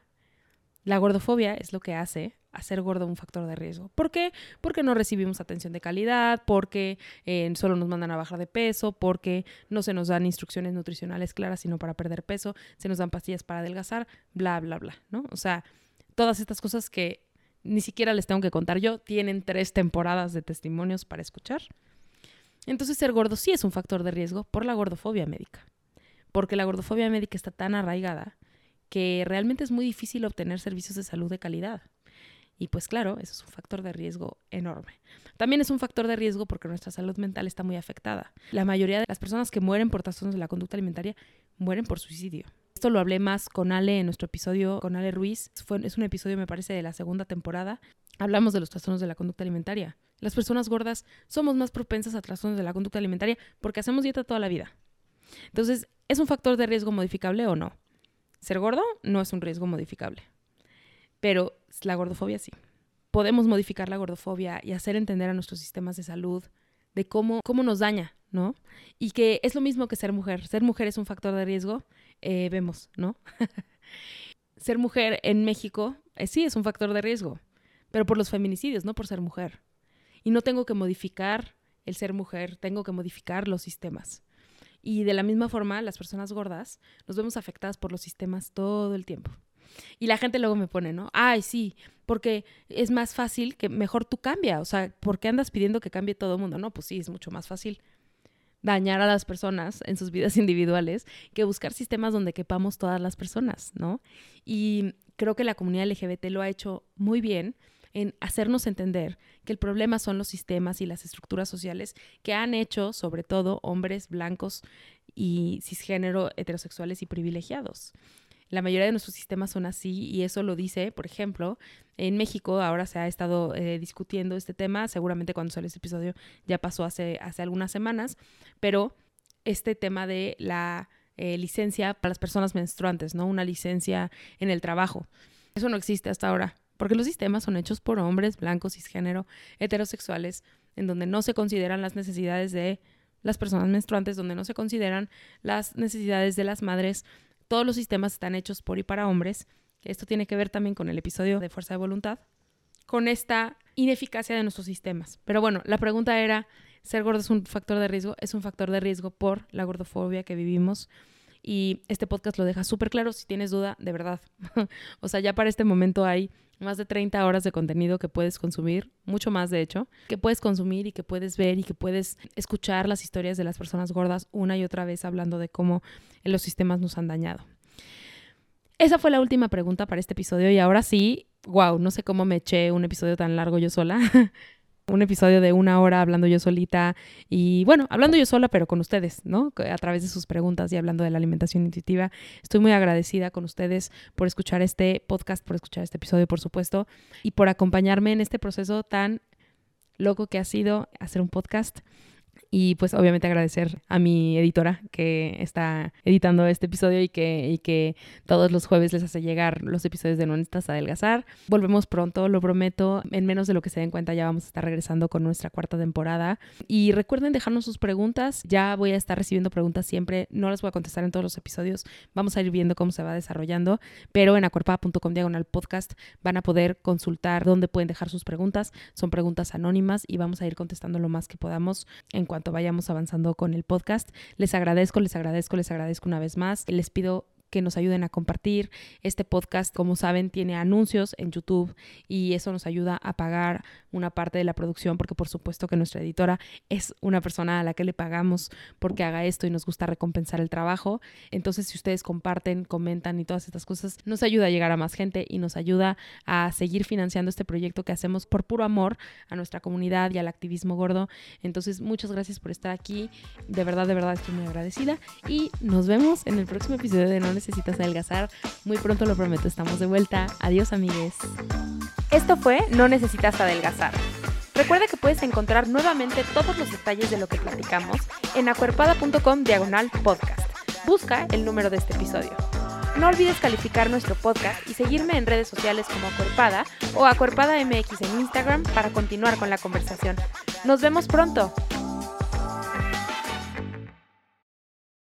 la gordofobia es lo que hace hacer gordo un factor de riesgo. ¿Por qué? Porque no recibimos atención de calidad, porque solo nos mandan a bajar de peso, porque no se nos dan instrucciones nutricionales claras sino para perder peso, se nos dan pastillas para adelgazar, bla, bla, bla, ¿no? O sea, todas estas cosas que ni siquiera les tengo que contar yo, tienen 3 temporadas de testimonios para escuchar. Entonces, ser gordo sí es un factor de riesgo por la gordofobia médica. Porque la gordofobia médica está tan arraigada que realmente es muy difícil obtener servicios de salud de calidad. Y pues claro, eso es un factor de riesgo enorme. También es un factor de riesgo porque nuestra salud mental está muy afectada. La mayoría de las personas que mueren por trastornos de la conducta alimentaria mueren por suicidio. esto lo hablé más con Ale en nuestro episodio con Ale Ruiz. Es un episodio, me parece, de la segunda temporada. Hablamos de los trastornos de la conducta alimentaria. Las personas gordas somos más propensas a trastornos de la conducta alimentaria porque hacemos dieta toda la vida. Entonces, ¿es un factor de riesgo modificable o no? Ser gordo no es un riesgo modificable, pero la gordofobia sí. Podemos modificar la gordofobia y hacer entender a nuestros sistemas de salud de cómo nos daña, ¿no? Y que es lo mismo que ser mujer. Ser mujer es un factor de riesgo, vemos, ¿no? Ser mujer en México sí es un factor de riesgo, pero por los feminicidios, no por ser mujer. Y no tengo que modificar el ser mujer, tengo que modificar los sistemas. Y de la misma forma, las personas gordas nos vemos afectadas por los sistemas todo el tiempo. Y la gente luego me pone, ¿no? Ay, sí, porque es más fácil, que mejor tú cambia. O sea, ¿por qué andas pidiendo que cambie todo el mundo? No, pues sí, es mucho más fácil dañar a las personas en sus vidas individuales que buscar sistemas donde quepamos todas las personas, ¿no? Y creo que la comunidad LGBT lo ha hecho muy bien en hacernos entender que el problema son los sistemas y las estructuras sociales que han hecho, sobre todo, hombres blancos y cisgénero, heterosexuales y privilegiados. La mayoría de nuestros sistemas son así y eso lo dice, por ejemplo, en México ahora se ha estado discutiendo este tema, seguramente cuando sale este episodio ya pasó hace algunas semanas, pero este tema de la licencia para las personas menstruantes, ¿no? Una licencia en el trabajo. Eso no existe hasta ahora, porque los sistemas son hechos por hombres blancos, cisgénero, heterosexuales, en donde no se consideran las necesidades de las personas menstruantes, donde no se consideran las necesidades de las madres. Todos los sistemas están hechos por y para hombres. Esto tiene que ver también con el episodio de Fuerza de Voluntad, con esta ineficacia de nuestros sistemas. Pero bueno, la pregunta era, ¿ser gordo es un factor de riesgo? Es un factor de riesgo por la gordofobia que vivimos. Y este podcast lo deja súper claro. Si tienes duda, de verdad. O sea, ya para este momento hay más de 30 horas de contenido que puedes consumir, mucho más de hecho, que puedes consumir y que puedes ver y que puedes escuchar las historias de las personas gordas una y otra vez hablando de cómo los sistemas nos han dañado. Esa fue la última pregunta para este episodio y ahora sí, wow, no sé cómo me eché un episodio tan largo yo sola. Un episodio de 1 hora hablando yo solita y bueno, hablando yo sola pero con ustedes, ¿no? A través de sus preguntas y hablando de la alimentación intuitiva. Estoy muy agradecida con ustedes por escuchar este podcast, por escuchar este episodio, por supuesto, y por acompañarme en este proceso tan loco que ha sido hacer un podcast. Y pues obviamente agradecer a mi editora que está editando este episodio y que todos los jueves les hace llegar los episodios de No Necesitas Adelgazar. Volvemos pronto, lo prometo. En menos de lo que se den cuenta ya vamos a estar regresando con nuestra 4ª temporada. Y recuerden dejarnos sus preguntas. Ya voy a estar recibiendo preguntas siempre. No las voy a contestar en todos los episodios. Vamos a ir viendo cómo se va desarrollando. Pero en acuerpada.com/podcast van a poder consultar dónde pueden dejar sus preguntas. Son preguntas anónimas y vamos a ir contestando lo más que podamos en cuanto vayamos avanzando con el podcast. Les agradezco una vez más. Les pido que nos ayuden a compartir. Este podcast, como saben, tiene anuncios en YouTube y eso nos ayuda a pagar una parte de la producción porque por supuesto que nuestra editora es una persona a la que le pagamos porque haga esto y nos gusta recompensar el trabajo. Entonces, si ustedes comparten, comentan y todas estas cosas, nos ayuda a llegar a más gente y nos ayuda a seguir financiando este proyecto que hacemos por puro amor a nuestra comunidad y al activismo gordo. Entonces, muchas gracias por estar aquí. De verdad, estoy muy agradecida y nos vemos en el próximo episodio de No Necesitas Adelgazar. Muy pronto, lo prometo, estamos de vuelta. Adiós, amigues. Esto fue No Necesitas Adelgazar. Recuerda que puedes encontrar nuevamente todos los detalles de lo que platicamos en acuerpada.com/podcast. Busca el número de este episodio. No olvides calificar nuestro podcast y seguirme en redes sociales como Acuerpada o AcuerpadaMX en Instagram para continuar con la conversación. ¡Nos vemos pronto!